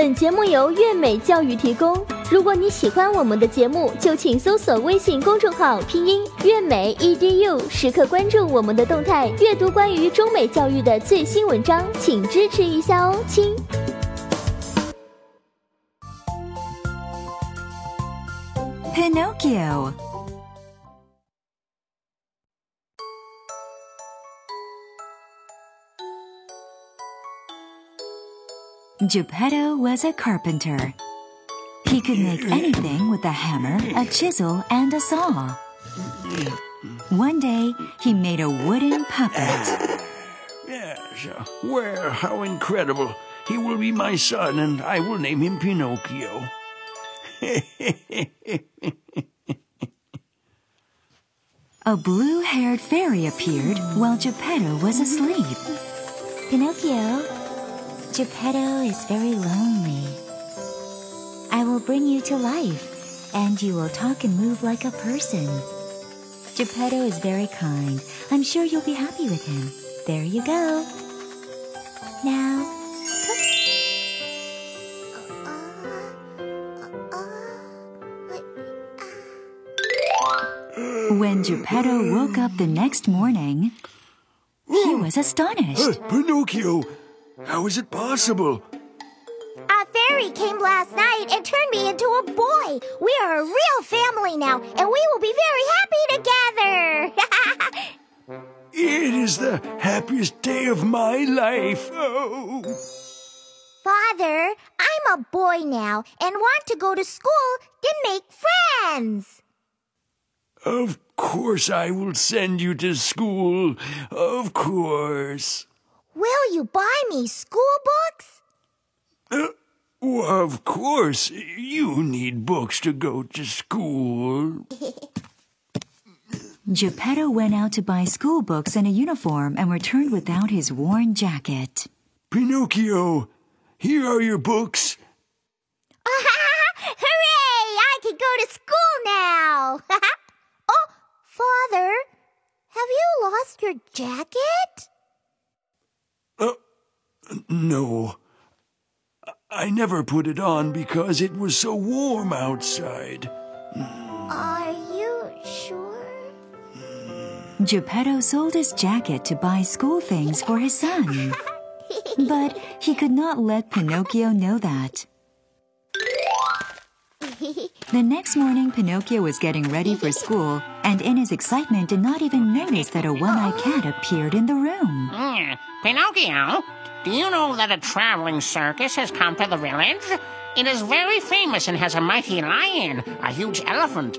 本节目由乐美教育提供。如果你喜欢我们的节目，就请搜索微信公众号拼音乐美 EDU， 时刻关注我们的动态，阅读关于中美教育的最新文章，请支持一下哦，亲。Pinocchio。 Geppetto was a carpenter. He could make anything with a hammer, a chisel, and a saw. One day, he made a wooden puppet. Yes, well, how incredible. He will be my son, and I will name him Pinocchio. A blue-haired fairy appeared while Geppetto was asleep. Pinocchio, Geppetto is very lonely. I will bring you to life, and you will talk and move like a person. Geppetto is very kind. I'm sure you'll be happy with him. There you go. Now, cook. When Geppetto woke up the next morning, he was astonished. Pinocchio, how is it possible? A fairy came last night and turned me into a boy. We are a real family now, and we will be very happy together. It is the happiest day of my life. Oh. Father, I'm a boy now and want to go to school to make friends.Of course I will send you to school. Of course. Will you buy me school books? Of course. You need books to go to school. Geppetto went out to buy school books and a uniform and returned without his worn jacket. Pinocchio, here are your books. Hooray! I can go to school now. Father, have you lost your jacket? No. I never put it on because it was so warm outside. Are you sure? Geppetto sold his jacket to buy school things for his son. But he could not let Pinocchio know that.The next morning, Pinocchio was getting ready for school, and in his excitement did not even notice that a one-eyed cat appeared in the room. Pinocchio, do you know that a traveling circus has come to the village? It is very famous and has a mighty lion, a huge elephant,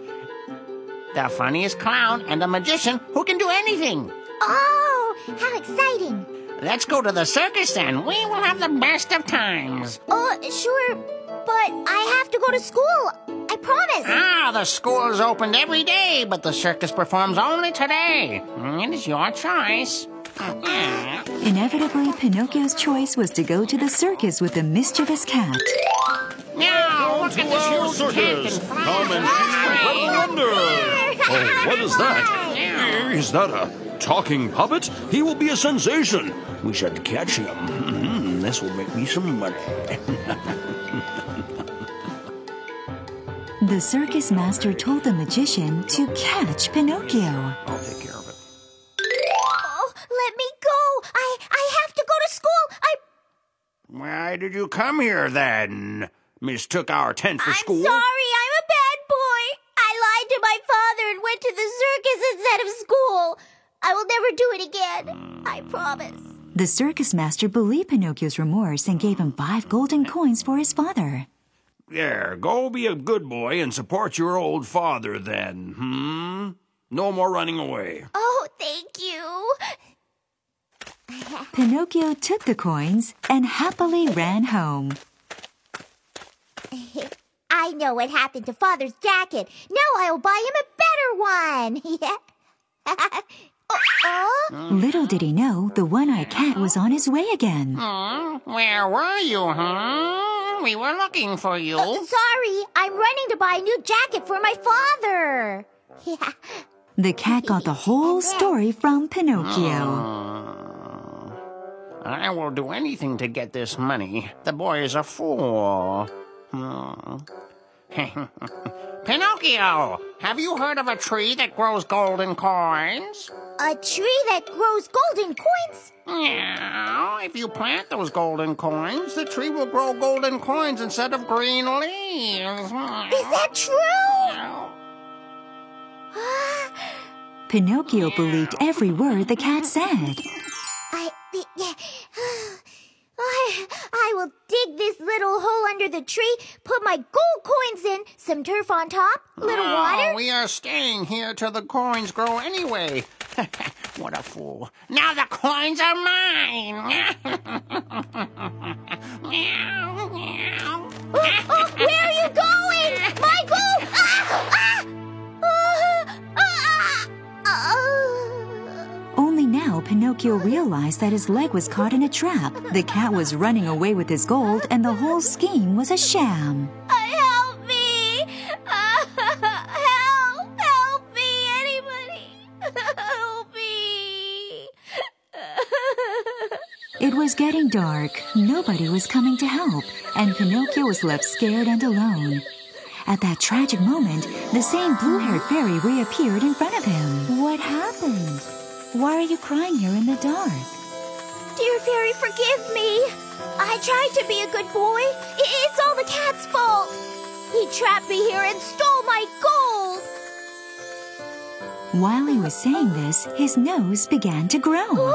the funniest clown, and a magician who can do anything. Oh, how exciting! Let's go to the circus then. We will have the best of times. Sure, but I have to go to school.I promise. The school is opened every day, but the circus performs only today. It is your choice. Inevitably, Pinocchio's choice was to go to the circus with the mischievous cat. Now, look at this huge cat and fly. Come and see the wonder. Oh, what is that? Yeah. Is that a talking puppet? He will be a sensation. We should catch him. This will make me some money. The circus master told the magician to catch Pinocchio. I'll take care of it. Oh, let me go. I have to go to school. Why did you come here then? Mistook our tent for school? I'm sorry. I'm a bad boy. I lied to my father and went to the circus instead of school. I will never do it again. I promise. The circus master believed Pinocchio's remorse and gave him 5 golden coins for his father.There, go be a good boy and support your old father then, No more running away. Oh, thank you. Pinocchio took the coins and happily ran home. I know what happened to Father's jacket. Now I will buy him a better one. Little did he know, the one-eyed cat was on his way again. Where were you, We were looking for you. Sorry, I'm running to buy a new jacket for my father. The cat got the whole story from Pinocchio. I will do anything to get this money. The boy is a fool. Pinocchio, have you heard of a tree that grows golden coins? A tree that grows golden coins? Yeah, if you plant those golden coins, the tree will grow golden coins instead of green leaves. Is that true? Pinocchio believed every word the cat said. I will dig this little hole under the tree, put my gold coins in, some turf on top, little water. We are staying here till the coins grow anyway. What a fool. Now the coins are mine. Meow, meow. Oh, where are you going? My gold! Only now Pinocchio realized that his leg was caught in a trap. The cat was running away with his gold, and the whole scheme was a sham. Help me! Help! Help me! Anybody! Help me! It was getting dark. Nobody was coming to help, and Pinocchio was left scared and alone. At that tragic moment, the same blue-haired fairy reappeared in front of him. What happened? Why are you crying here in the dark? Dear fairy, forgive me. I tried to be a good boy. It's all the cat's fault. He trapped me here and stole my gold. While he was saying this, his nose began to grow.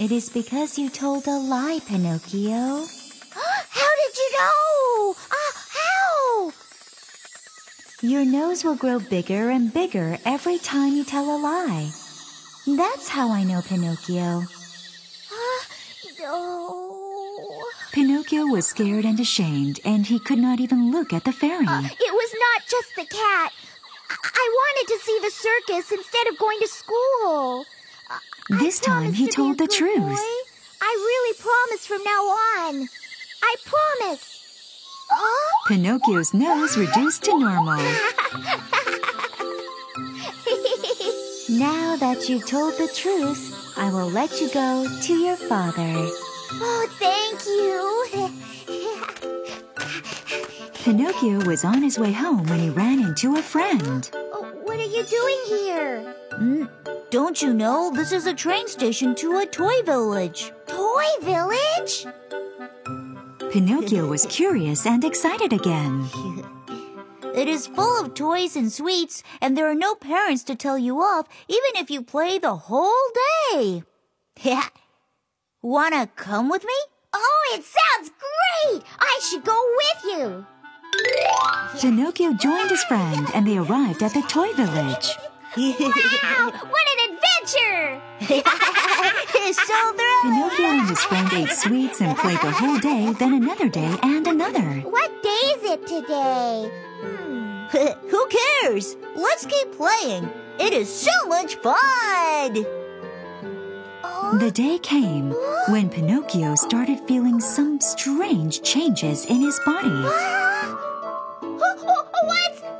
It is because you told a lie, Pinocchio. How did you know? How? Your nose will grow bigger and bigger every time you tell a lie. That's how I know, Pinocchio. No. Pinocchio was scared and ashamed, and he could not even look at the fairy. It was not just the cat. I wanted to see the circus instead of going to school. This time he told the truth. I really promise from now on. I promise. Pinocchio's nose reduced to normal. Now that you've told the truth, I will let you go to your father. Oh, thank you. Pinocchio was on his way home when he ran into a friend. What are you doing here? Don't you know? This is a train station to a toy village. Toy village? Pinocchio was curious and excited again. It is full of toys and sweets, and there are no parents to tell you off, even if you play the whole day. Wanna come with me? Oh, it sounds great! I should go with you. Pinocchio joined his friend, and they arrived at the toy village. Wow! What an adventure! So thrilling! Pinocchio and his friend ate sweets and played the whole day, then another day and another. What day is it today? Who cares? Let's keep playing. It is so much fun! The day came when Pinocchio started feeling some strange changes in his body. What's happening?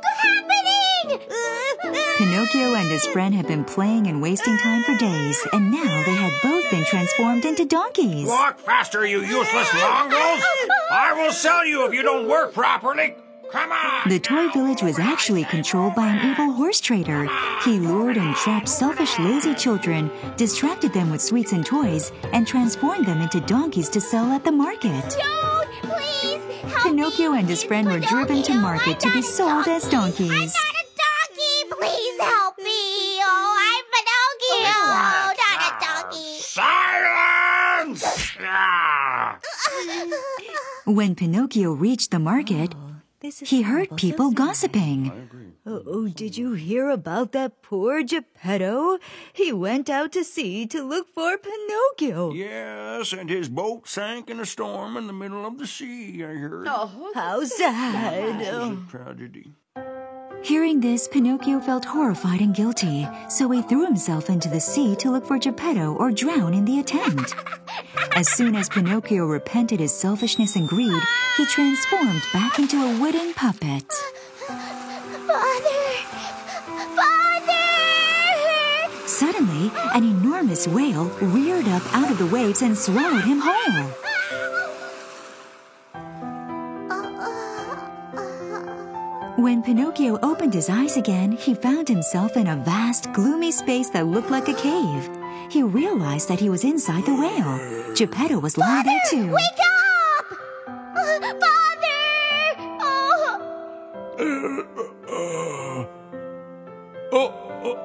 Pinocchio and his friend had been playing and wasting time for days, and now they had both been transformed into donkeys. Walk faster, you useless mongrels! I will sell you if you don't work properly! Come on! The toy village was actually controlled by an evil horse trader. He lured and trapped selfish, lazy children, distracted them with sweets and toys, and transformed them into donkeys to sell at the market. Don't! Please! Help Pinocchio me, and his friend were driven to market to be sold as donkeys. I'm not a donkey! Please help me! Oh, I'm Pinocchio! Oh, not a donkey! Silence! When Pinocchio reached the market, he heard people gossiping. Oh, did you hear about that poor Geppetto? He went out to sea to look for Pinocchio. Yes, and his boat sank in a storm in the middle of the sea, I heard. Oh, how sad. Oh, it's a tragedy. Hearing this, Pinocchio felt horrified and guilty, so he threw himself into the sea to look for Geppetto or drown in the attempt. As soon as Pinocchio repented his selfishness and greed, he transformed back into a wooden puppet. Suddenly, an enormous whale reared up out of the waves and swallowed him whole. When Pinocchio opened his eyes again, he found himself in a vast, gloomy space that looked like a cave. He realized that he was inside the whale. Geppetto was lying there too. Wake up! Father!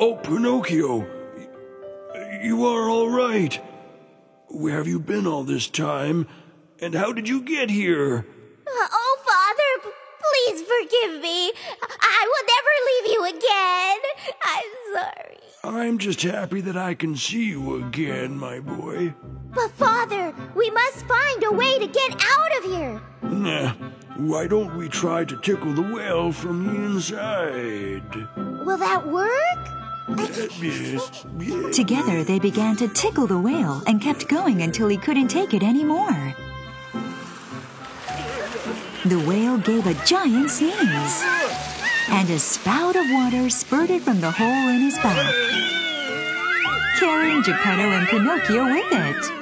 Oh, Pinocchio, you are all right. Where have you been all this time, and how did you get here? Oh, Father, please forgive me. I will never leave you again. I'm sorry. I'm just happy that I can see you again, my boy. But, Father, we must find a way to get out of here. Why don't we try to tickle the whale from the inside? Will that work? Yes. Together, they began to tickle the whale and kept going until he couldn't take it anymore. The whale gave a giant sneeze, and a spout of water spurted from the hole in his back, carrying Geppetto and Pinocchio with it.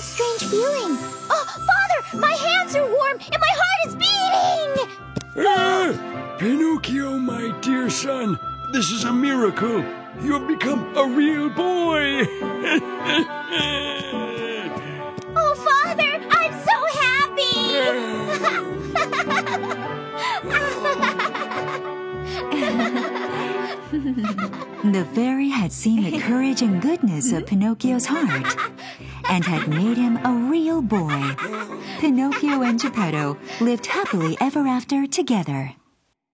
Strange feeling. Oh, Father, my hands are warm and my heart is beating. Pinocchio, my dear son, this is a miracle. You have become a real boy. Oh, Father, I'm so happy. The fairy had seen the courage and goodness of Pinocchio's heart and had made him a real boy. Pinocchio and Geppetto lived happily ever after together.